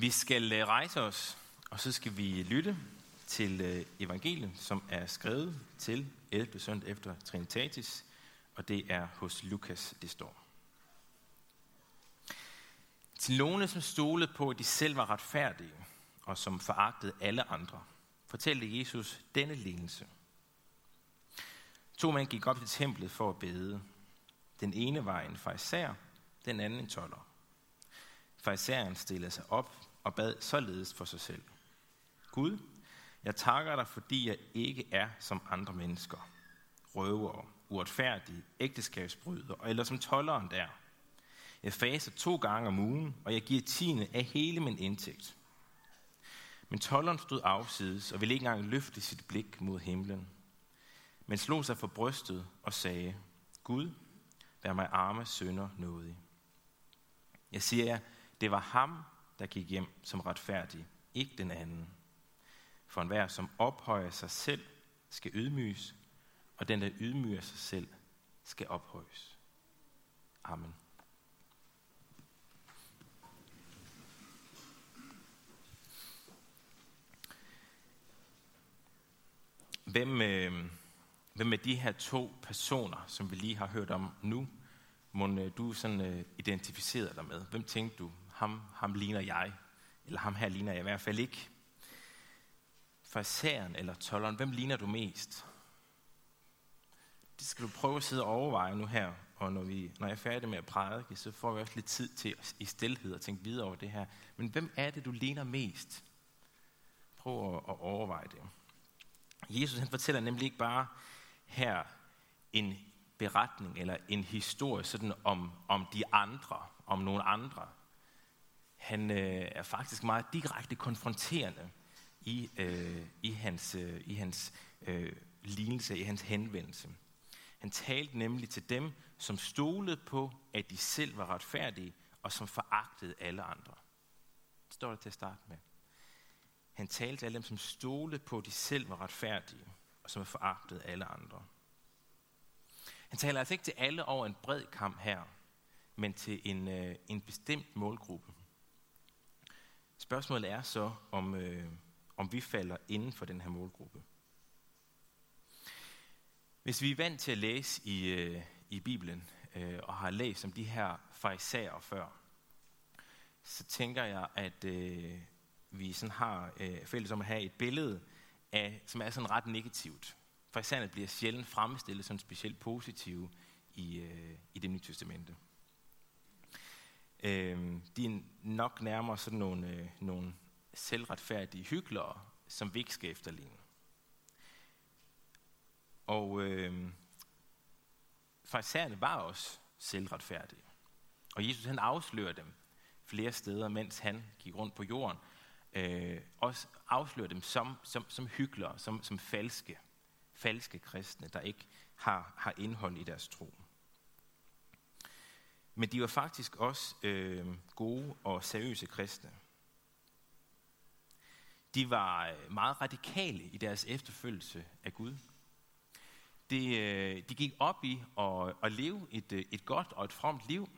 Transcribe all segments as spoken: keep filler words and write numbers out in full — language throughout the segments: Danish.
Vi skal rejse os, og så skal vi lytte til evangeliet, som er skrevet til ellevte søndag efter Trinitatis, og det er hos Lukas, det står. Til nogle, som stolede på, at de selv var retfærdige, og som foragtede alle andre, fortalte Jesus denne lignelse. To mænd gik op til templet for at bede. Den ene var en farisæer, den anden en toller. Farisæeren stillede sig op og bad således for sig selv: Gud, jeg takker dig, fordi jeg ikke er som andre mennesker, røvere, uretfærdige, ægteskabsbrydere, og eller som tolleren der. Jeg faser to gange om ugen, og jeg giver tiende af hele min indtægt. Men tolleren stod afsides og ville ikke engang løfte sit blik mod himlen, men slog sig for brystet og sagde: Gud, vær mig arme synder nådig. Jeg siger jer, det var ham, der gik hjem som retfærdig, ikke den anden. For enhver, som ophøjer sig selv, skal ydmyges, og den, der ydmyger sig selv, skal ophøjes. Amen. Hvem, øh, hvem af de her to personer, som vi lige har hørt om nu, må du sådan øh, identificerede dig med? Hvem tænkte du? Ham, ham ligner jeg. Eller ham her ligner jeg i hvert fald ikke. Farisæeren eller tolleren, hvem ligner du mest? Det skal du prøve at sidde og overveje nu her. Og når, vi, når jeg er færdig med at prædike, så får vi også lidt tid til i stilhed at tænke videre over det her. Men hvem er det, du ligner mest? Prøv at, at overveje det. Jesus, han fortæller nemlig ikke bare her en beretning eller en historie sådan om, om de andre, om nogle andre. Han øh, er faktisk meget direkte konfronterende i, øh, i hans, øh, i hans øh, lignelse, i hans henvendelse. Han talte nemlig til dem, som stolede på, at de selv var retfærdige, og som foragtede alle andre. Det står der til at starte med. Han talte til alle dem, som stolede på, at de selv var retfærdige, og som foragtede alle andre. Han taler altså ikke til alle over en bred kamp her, men til en, øh, en bestemt målgruppe. Spørgsmålet er så, om, øh, om vi falder inden for den her målgruppe. Hvis vi er vant til at læse i, øh, i Bibelen, øh, og har læst om de her farisæer før, så tænker jeg, at øh, vi sådan har øh, fælles om at have et billede, af, som er sådan ret negativt. Farisæerne bliver sjældent fremstillet som specielt positive i, øh, i det nye testamente. Øh, de er nok nærmere sådan nogle, øh, nogle selvretfærdige hyklere, som vi ikke skal efterligne. Og øh, farisæerne var også selvretfærdige. Og Jesus, han afslører dem flere steder, mens han gik rundt på jorden. Øh, også afslører dem som, som, som hyklere, som, som falske. Falske kristne, der ikke har, har indhold i deres tro. Men de var faktisk også øh, gode og seriøse kristne. De var meget radikale i deres efterfølgelse af Gud. De, øh, de gik op i at, at leve et, et godt og et fromt liv,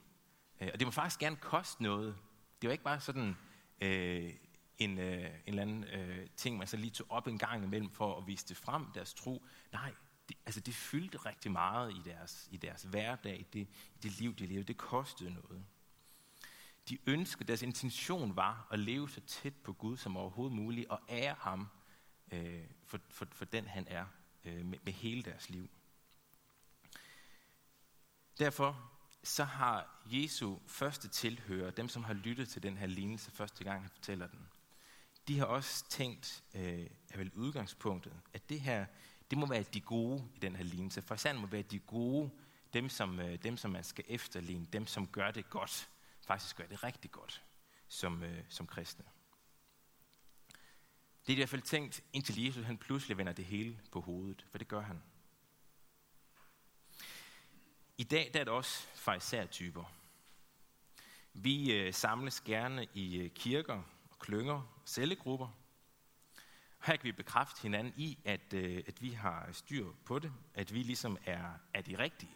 og det må faktisk gerne koste noget. Det var ikke bare sådan Øh, En, øh, en eller anden øh, ting, man så lige tog op en gang imellem for at vise det frem, deres tro. Nej, det, altså det fyldte rigtig meget i deres, i deres hverdag, det, det liv, de levede. Det kostede noget. De ønskede, deres intention var at leve så tæt på Gud som overhovedet muligt, og ære ham øh, for, for, for den, han er, øh, med, med hele deres liv. Derfor så har Jesu første tilhører, dem som har lyttet til den her lignelse første gang, han fortæller den, de har også tænkt, øh, er vel udgangspunktet, at det her, det må være de gode i den her lignelse. Farisæerne må være de gode, dem som, øh, dem som man skal efterligne, dem som gør det godt, faktisk gør det rigtig godt som, øh, som kristne. Det er i hvert fald tænkt, indtil Jesus han pludselig vender det hele på hovedet, for det gør han. I dag der er det også farisæertyper. Vi øh, samles gerne i øh, kirker, klynger, cellegrupper. Her kan vi bekræfte hinanden i, at, øh, at vi har styr på det, at vi ligesom er, er de rigtige.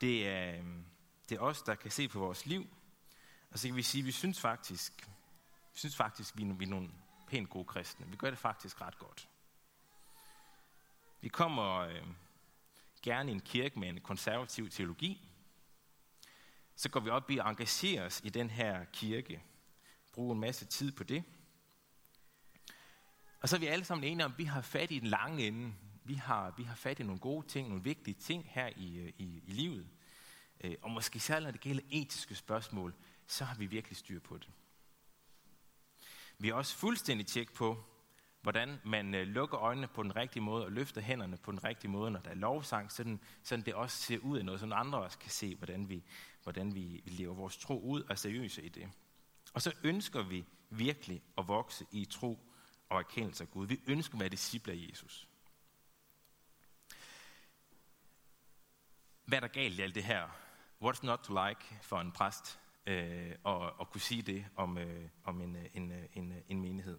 Det er, øh, det er os, der kan se på vores liv, og så kan vi sige, at vi synes faktisk, Vi synes faktisk, vi er nogle pænt gode kristne. Vi gør det faktisk ret godt. Vi kommer øh, gerne i en kirke med en konservativ teologi. Så går vi op i at engagere os i den her kirke. Bruge en masse tid på det. Og så er vi alle sammen enige om, at vi har fat i den lange ende. Vi har, vi har fat i nogle gode ting, nogle vigtige ting her i, i, i livet. Og måske særligt, når det gælder etiske spørgsmål, så har vi virkelig styr på det. Vi har også fuldstændig tjek på, hvordan man lukker øjnene på den rigtige måde og løfter hænderne på den rigtige måde, når der er lovsang, sådan, sådan det også ser ud af noget, så andre også kan se, hvordan vi, hvordan vi lever vores tro ud og er seriøse i det. Og så ønsker vi virkelig at vokse i tro og erkendelse af Gud. Vi ønsker at være discipler af Jesus. Hvad er der galt i alt det her? What's not to like for en præst øh, og, og kunne sige det om, øh, om en, en, en, en menighed?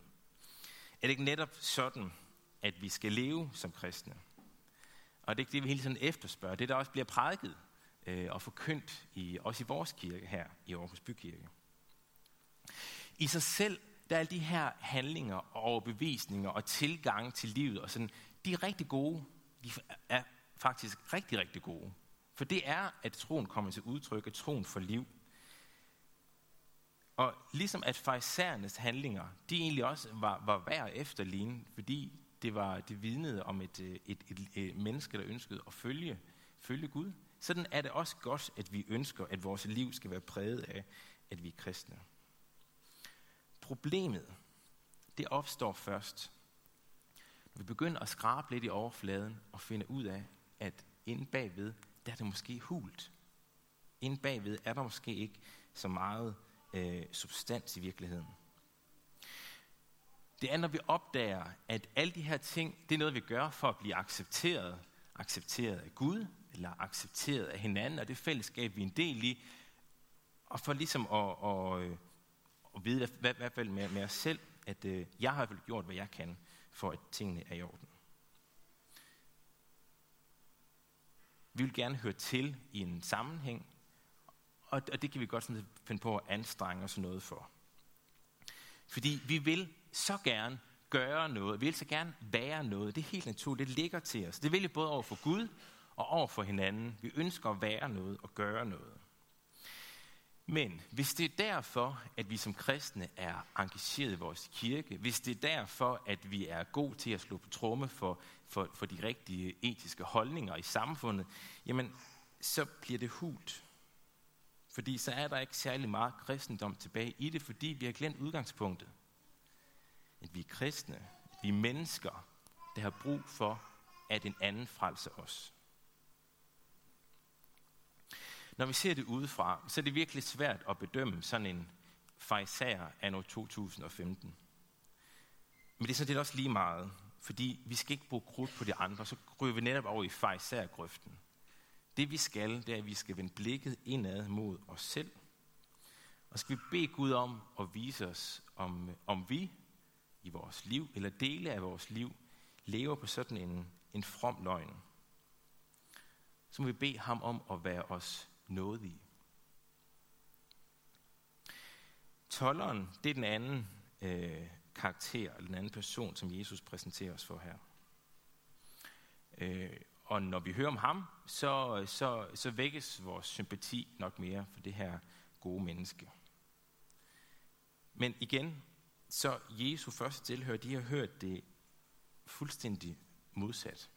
Er det ikke netop sådan, at vi skal leve som kristne? Og det er ikke det, vi hele tiden efterspørger. Det, der også bliver prædiket øh, og forkyndt, i, også i vores kirke her i Aarhus Bykirke. I sig selv, der er alle de her handlinger og overbevisninger og tilgange til livet, og sådan, de er rigtig gode. De er faktisk rigtig, rigtig gode. For det er, at troen kommer til udtryk, at troen får liv. Og ligesom at farisæernes handlinger, de egentlig også var, var værd efterligne, fordi det, var, det vidnede om et, et, et, et menneske, der ønskede at følge, følge Gud. Sådan er det også godt, at vi ønsker, at vores liv skal være præget af, at vi er kristne. Problemet, det opstår først, når vi begynder at skrabe lidt i overfladen og finde ud af, at inde bagved, der er det måske hult. Inde bagved er der måske ikke så meget øh, substans i virkeligheden. Det er, når vi opdager, at alle de her ting, det er noget, vi gør for at blive accepteret. Accepteret af Gud, eller accepteret af hinanden, og det fællesskab, vi er en del i. Og for ligesom at, at, at vide, i hvert fald med, med os selv, at øh, jeg har i hvert fald gjort, hvad jeg kan, for at tingene er i orden. Vi vil gerne høre til i en sammenhæng, og det kan vi godt finde på at anstrenge os noget for. Fordi vi vil så gerne gøre noget, vi vil så gerne være noget. Det er helt naturligt, det ligger til os. Det vil vi både over for Gud og over for hinanden. Vi ønsker at være noget og gøre noget. Men hvis det er derfor, at vi som kristne er engageret i vores kirke, hvis det er derfor, at vi er gode til at slå på tromme for, for, for de rigtige etiske holdninger i samfundet, jamen, så bliver det hult. Fordi så er der ikke særlig meget kristendom tilbage i det, fordi vi har glemt udgangspunktet. At vi er kristne, at vi er mennesker, der har brug for, at en anden frelser os. Når vi ser det udefra, så er det virkelig svært at bedømme sådan en farisæer anno to tusind og femten. Men det er sådan set også lige meget, fordi vi skal ikke bruge krudt på de andre, så ryger vi netop over i farisæergrøften. Det vi skal, det er, at vi skal vende blikket indad mod os selv, og skal vi bede Gud om at vise os, om, om vi i vores liv, eller dele af vores liv, lever på sådan en, en from løgn. Så må vi bede ham om at være os nådige. Tolderen, det er den anden øh, karakter, eller den anden person, som Jesus præsenterer os for her. Øh, og når vi hører om ham, så, så, så vækkes vores sympati nok mere for det her gode menneske. Men igen, så Jesu første tilhører, de har hørt det fuldstændig modsat.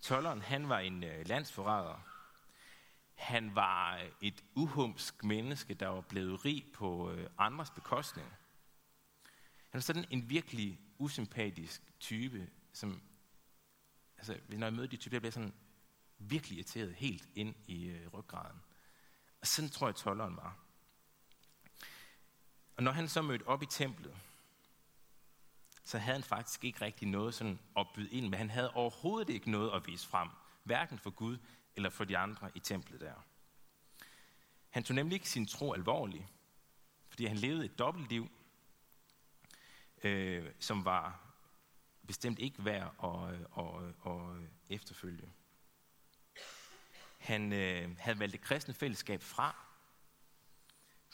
Tolderen, han var en øh, landsforræder. Han var et uhumsk menneske, der var blevet rig på øh, andres bekostning. Han var sådan en virkelig usympatisk type, som, altså, når jeg møder de typer, jeg bliver sådan virkelig irriteret helt ind i øh, ryggraden. Og sådan tror jeg, tolderen var. Og når han så mødte op i templet, så havde han faktisk ikke rigtig noget sådan at byde ind, men han havde overhovedet ikke noget at vise frem, hverken for Gud eller for de andre i templet der. Han tog nemlig ikke sin tro alvorlig, fordi han levede et dobbeltliv, øh, som var bestemt ikke værd at, at, at, at efterfølge. Han øh, havde valgt det kristne fællesskab fra,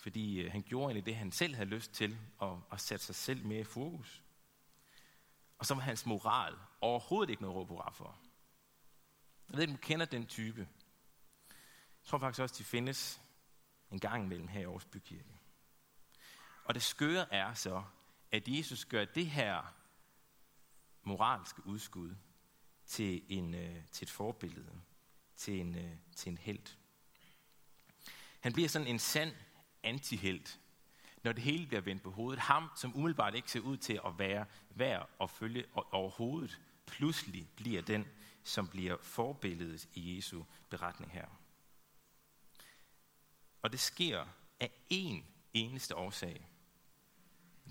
fordi han gjorde egentlig det, han selv havde lyst til, og, og satte sig selv mere i fokus. Og så var hans moral overhovedet ikke noget råb hurra for. Jeg ved ikke, om du kender den type. Jeg tror faktisk også, de findes en gang imellem her i Aarhus Bykirke. Og det skøre er så, at Jesus gør det her moralske udskud til, en, til et forbillede, til en, til en helt. Han bliver sådan en sand antihelt, når det hele bliver vendt på hovedet. Ham, som umiddelbart ikke ser ud til at være værd at følge overhovedet, pludselig bliver den, som bliver forbilledet i Jesu beretning her. Og det sker af én eneste årsag.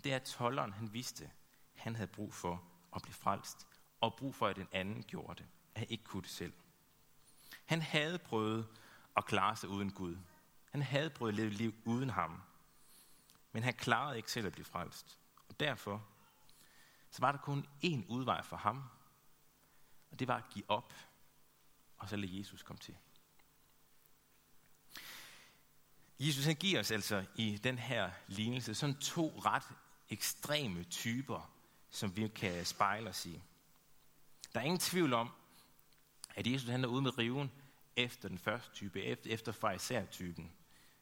Det er, at tolderen, han vidste, han havde brug for at blive frelst, og brug for, at den anden gjorde det. Han ikke kunne det selv. Han havde prøvet at klare sig uden Gud. Han havde prøvet at leve liv uden ham. Men han klarede ikke selv at blive frelst. Og derfor så var der kun én udvej for ham. Og det var at give op, og så lade Jesus komme til. Jesus han giver os altså i den her lignelse sådan to ret ekstreme typer, som vi kan spejle os i. Der er ingen tvivl om, at Jesus han er ude med riven efter den første type, efter farisæertypen.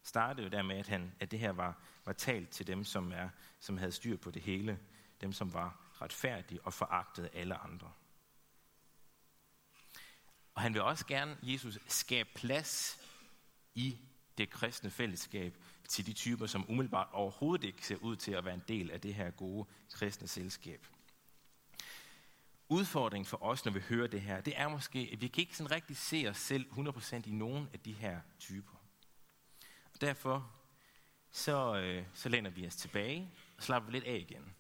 Startede jo der med, at, han, at det her var, var talt til dem, som, er, som havde styr på det hele. Dem, som var retfærdige og foragtede alle andre. Og han vil også gerne, Jesus, skabe plads i det kristne fællesskab til de typer, som umiddelbart overhovedet ikke ser ud til at være en del af det her gode kristne selskab. Udfordringen for os, når vi hører det her, det er måske, at vi kan ikke sådan rigtig se os selv hundrede procent i nogen af de her typer. Og derfor så, øh, så læner vi os tilbage og slapper lidt af igen.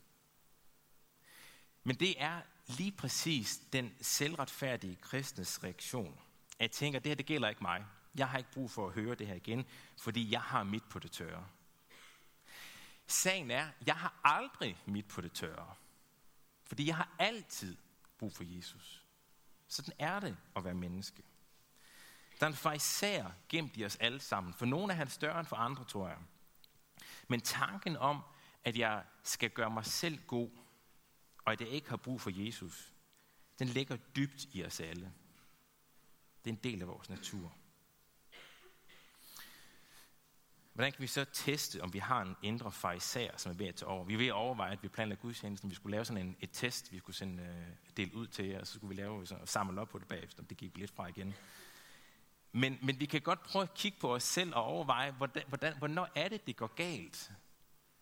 Men det er lige præcis den selvretfærdige kristnes reaktion. At tænker, det her det gælder ikke mig. Jeg har ikke brug for at høre det her igen, fordi jeg har mit på det tørre. Sagen er, jeg har aldrig mit på det tørre. Fordi jeg har altid brug for Jesus. Sådan er det at være menneske. Der er en farisæer gemt i os alle sammen. For nogle er han større end for andre, tror jeg. Men tanken om, at jeg skal gøre mig selv god, og at jeg ikke har brug for Jesus, den ligger dybt i os alle. Det er en del af vores natur. Hvordan kan vi så teste, om vi har en indre farisæer, som er ved at tage over? Vi er ved at overveje, at vi planlagde gudstjenesten. Vi skulle lave sådan en, et test, vi skulle sende øh, dele ud til jer, og så skulle vi lave sådan, og samle op på det bagefter. Det gik vi lidt fra igen. Men, men vi kan godt prøve at kigge på os selv og overveje, hvordan, hvordan, hvornår er det, det går galt?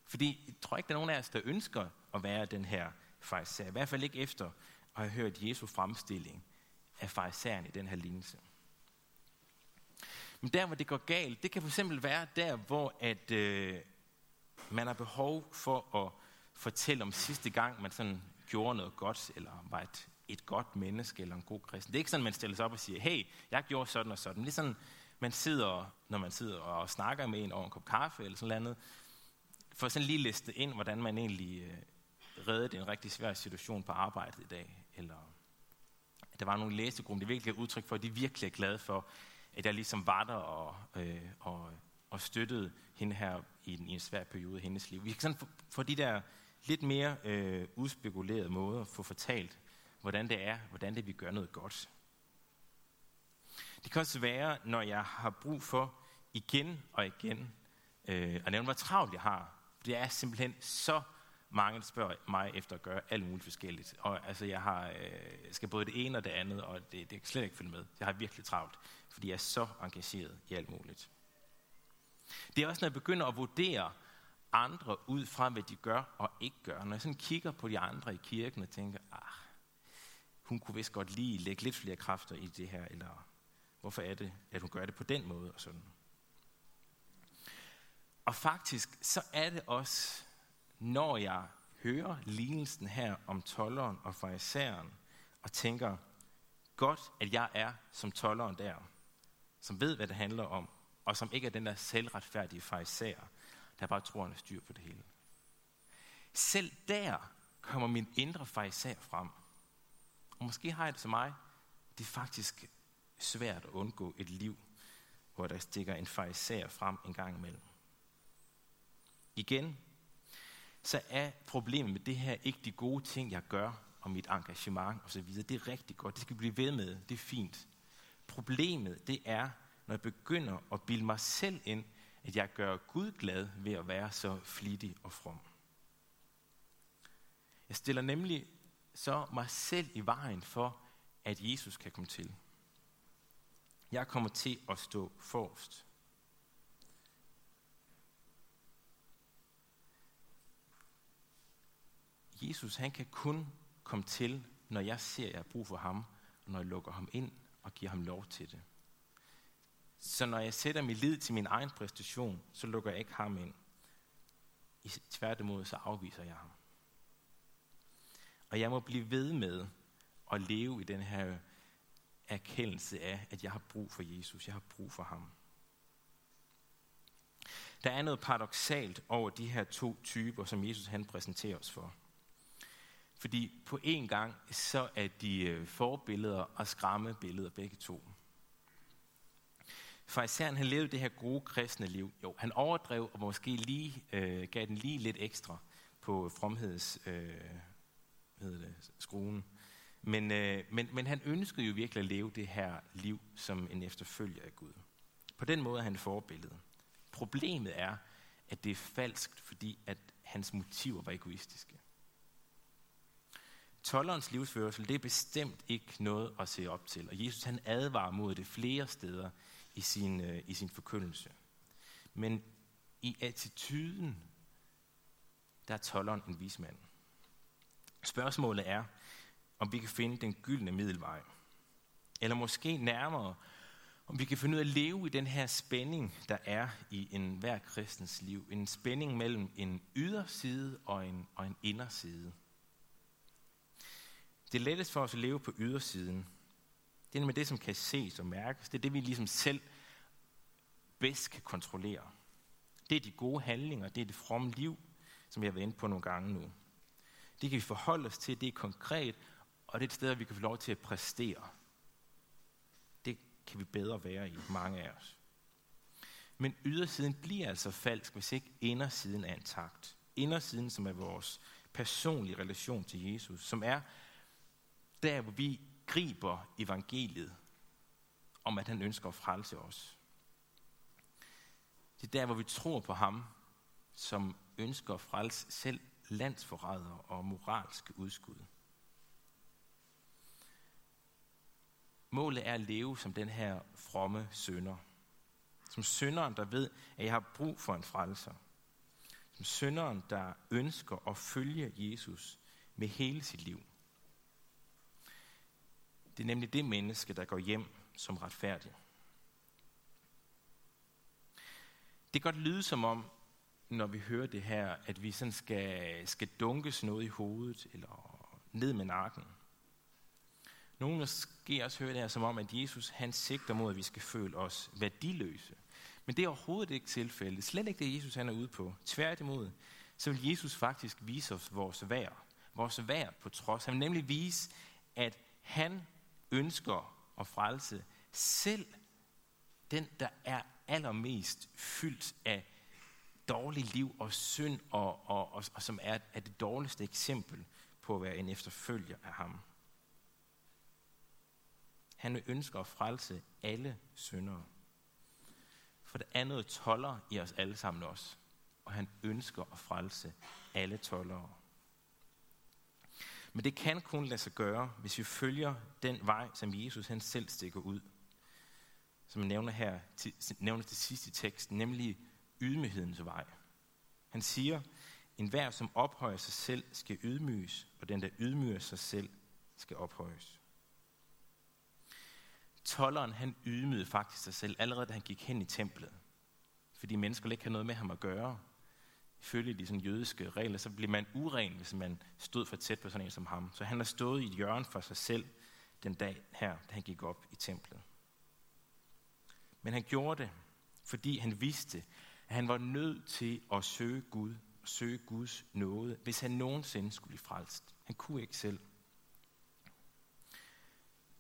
Fordi jeg tror ikke, der er nogen af os, der ønsker at være den her farisæer. I hvert fald ikke efter at have hørt Jesu fremstilling af farisæeren i den her lignelse. Men der, hvor det går galt, det kan for eksempel være der, hvor at, øh, man har behov for at fortælle om sidste gang, man sådan gjorde noget godt, eller var et, et godt menneske, eller en god kristen. Det er ikke sådan, man stiller sig op og siger, hey, jeg gjorde sådan og sådan. Det er sådan, man sidder, når man sidder og snakker med en over en kop kaffe, eller sådan noget, for sådan lige liste ind, hvordan man egentlig øh, reddede en rigtig svær situation på arbejdet i dag. Eller at der var nogle læsegruppe, der virkelig er udtryk for, at de virkelig er glade for, at jeg ligesom var der og, øh, og, og støttede hende her i en, i en svær periode i hendes liv. Vi kan sådan få, få de der lidt mere øh, udspekulerede måder at få fortalt, hvordan det er, hvordan det vi gør noget godt. Det kan også være, når jeg har brug for igen og igen øh, at nævne, hvor travlt jeg har. Det er simpelthen så mange, der spørger mig efter at gøre alt muligt forskelligt. Og altså, jeg har, øh, skal både det ene og det andet, og det, det kan slet ikke følge med. Jeg har virkelig travlt, fordi jeg er så engageret i alt muligt. Det er også, når jeg begynder at vurdere andre ud fra, hvad de gør og ikke gør. Når jeg sådan kigger på de andre i kirken og tænker, ah, hun kunne vist godt lige lægge lidt flere kræfter i det her, eller hvorfor er det, at hun gør det på den måde? Og sådan. Og faktisk, så er det også, når jeg hører lignelsen her om tolderen og farisæeren, og tænker, godt, at jeg er som tolderen der, som ved, hvad det handler om, og som ikke er den der selvretfærdige farisæer, der bare tror, han er styr på det hele. Selv der kommer min indre farisæer frem. Og måske har jeg det som mig, det er faktisk svært at undgå et liv, hvor der stikker en farisæer frem en gang imellem. Igen, så er problemet med det her ikke de gode ting, jeg gør, og mit engagement osv. Det er rigtig godt, det skal blive ved med, det er fint. Problemet, det er, når jeg begynder at bilde mig selv ind, at jeg gør Gud glad ved at være så flittig og from. Jeg stiller nemlig så mig selv i vejen for, at Jesus kan komme til. Jeg kommer til at stå forrest. Jesus, han kan kun komme til, når jeg ser, at jeg har brug for ham, og når jeg lukker ham ind og giver ham lov til det. Så når jeg sætter min lid til min egen præstation, så lukker jeg ikke ham ind. I tværtimod, så afviser jeg ham. Og jeg må blive ved med at leve i den her erkendelse af, at jeg har brug for Jesus, jeg har brug for ham. Der er noget paradoksalt over de her to typer, som Jesus han præsenterer os for. Fordi på en gang, så er de forbilleder og skræmmebilleder begge to. Fariseren, han levede det her gode kristne liv. Jo, han overdrev og måske lige, øh, gav den lige lidt ekstra på fromheds, øh, hvad hedder det, skruen. Men, øh, men, men han ønskede jo virkelig at leve det her liv som en efterfølger af Gud. På den måde er han forbillede. Problemet er, at det er falskt, fordi at hans motiver var egoistiske. Tollerens livsførsel, det er bestemt ikke noget at se op til. Og Jesus han advarer mod det flere steder i sin, øh, i sin forkyndelse. Men i attituden, der er tolleren en vismand. Spørgsmålet er, om vi kan finde den gyldne middelvej. Eller måske nærmere, om vi kan finde ud af at leve i den her spænding, der er i enhver kristens liv. En spænding mellem en yderside og en, og en inderside. Det er lettest for os at leve på ydersiden. Det er nemlig det, som kan ses og mærkes. Det er det, vi ligesom selv bedst kan kontrollere. Det er de gode handlinger, det er det fromme liv, som jeg har været inde på nogle gange nu. Det kan vi forholde os til, det er konkret, og det er et sted, vi kan få lov til at præstere. Det kan vi bedre være i, mange af os. Men ydersiden bliver altså falsk, hvis ikke indersiden er intakt. Indersiden, som er vores personlige relation til Jesus, som er der, hvor vi griber evangeliet om, at han ønsker at frelse os. Det er der, hvor vi tror på ham, som ønsker at frelse selv landsforrædere og moralske udskud. Målet er at leve som den her fromme synder. Som synderen, der ved, at jeg har brug for en frelser. Som synderen, der ønsker at følge Jesus med hele sit liv. Det er nemlig det menneske, der går hjem som retfærdig. Det kan godt lyde som om, når vi hører det her, at vi sådan skal, skal dunkes noget i hovedet, eller ned med nakken. Nogle måske også hører det her som om, at Jesus han sigter mod, at vi skal føle os værdiløse. Men det er overhovedet ikke tilfældet. Slet ikke det, Jesus han er ude på. Tværtimod, så vil Jesus faktisk vise os vores værd. Vores værd på trods. Han vil nemlig vise, at han ønsker at frelse selv den, der er allermest fyldt af dårligt liv og synd, og, og, og, og som er, er det dårligste eksempel på at være en efterfølger af ham. Han ønsker at frelse alle syndere. For det andet toller i os alle sammen også, og han ønsker at frelse alle tollere. Men det kan kun lade sig gøre, hvis vi følger den vej, som Jesus han selv stikker ud. Som jeg nævner her, til, nævner til sidst i teksten, nemlig ydmyghedens vej. Han siger, enhver som ophøjer sig selv skal ydmyges, og den der ydmyger sig selv skal ophøjes. Tolleren han ydmygede faktisk sig selv, allerede da han gik hen i templet. Fordi mennesker ikke havde noget med ham at gøre. Ifølge de sådan jødiske regler, så blev man uren, hvis man stod for tæt på sådan en som ham. Så han har stået i et hjørne for sig selv den dag her, da han gik op i templet. Men han gjorde det, fordi han vidste, at han var nødt til at søge Gud, og søge Guds nåde, hvis han nogensinde skulle blive frelst. Han kunne ikke selv.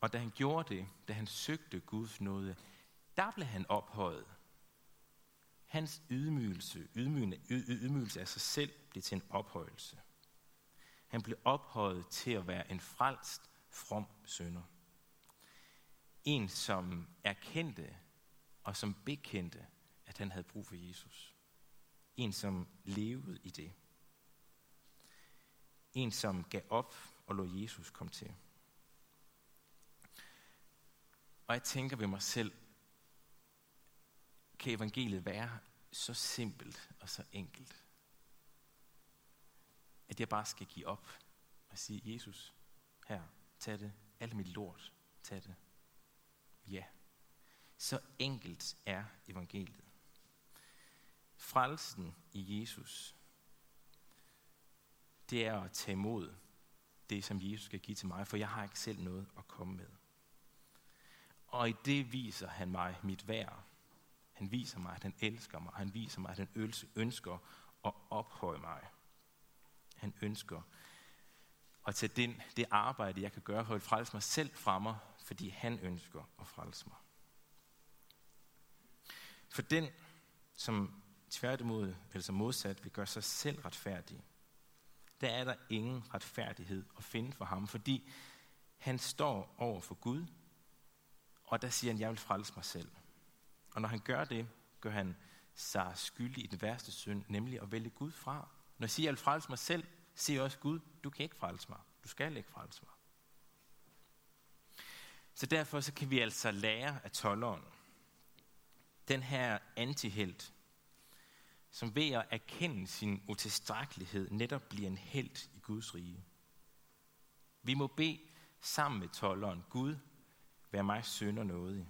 Og da han gjorde det, da han søgte Guds nåde, der blev han ophøjet. Hans ydmygelse, ydmygende, ydmygelse af sig selv blev til en ophøjelse. Han blev ophøjet til at være en frelst, from synder. En, som erkendte og som bekendte, at han havde brug for Jesus. En, som levede i det. En, som gav op og lod Jesus komme til. Og jeg tænker ved mig selv, kan evangeliet være så simpelt og så enkelt, at jeg bare skal give op og sige, Jesus, her, tag det. Alt mit lort, tag det. Ja, så enkelt er evangeliet. Frelsen i Jesus, det er at tage imod det, som Jesus skal give til mig, for jeg har ikke selv noget at komme med. Og i det viser han mig mit værd. Han viser mig, at han elsker mig. Han viser mig, at han ønsker at ophøje mig. Han ønsker at tage den, det arbejde, jeg kan gøre for at frelse mig selv fra mig, fordi han ønsker at frelse mig. For den, som tværtimod, eller som modsat, vil gøre sig selv retfærdig, der er der ingen retfærdighed at finde for ham, fordi han står over for Gud, og der siger han, jeg vil frelse mig selv. Og når han gør det, gør han sig skyldig i den værste synd, nemlig at vælge Gud fra. Når jeg siger, jeg vil frelse mig selv, siger også Gud, du kan ikke frelse mig. Du skal ikke frelse mig. Så derfor så kan vi altså lære af tolderen. Den her antihelt, som ved at erkende sin utilstrækkelighed, netop bliver en helt i Guds rige. Vi må bede sammen med tolderen, Gud, vær mig synder nådig.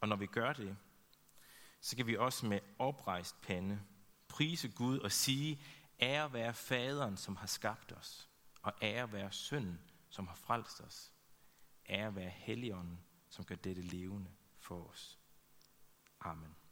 Og når vi gør det, så kan vi også med oprejst pande prise Gud og sige, ære være faderen, som har skabt os, og ære være sønnen, som har frelst os. Ære være Helligånden, som gør dette levende for os. Amen.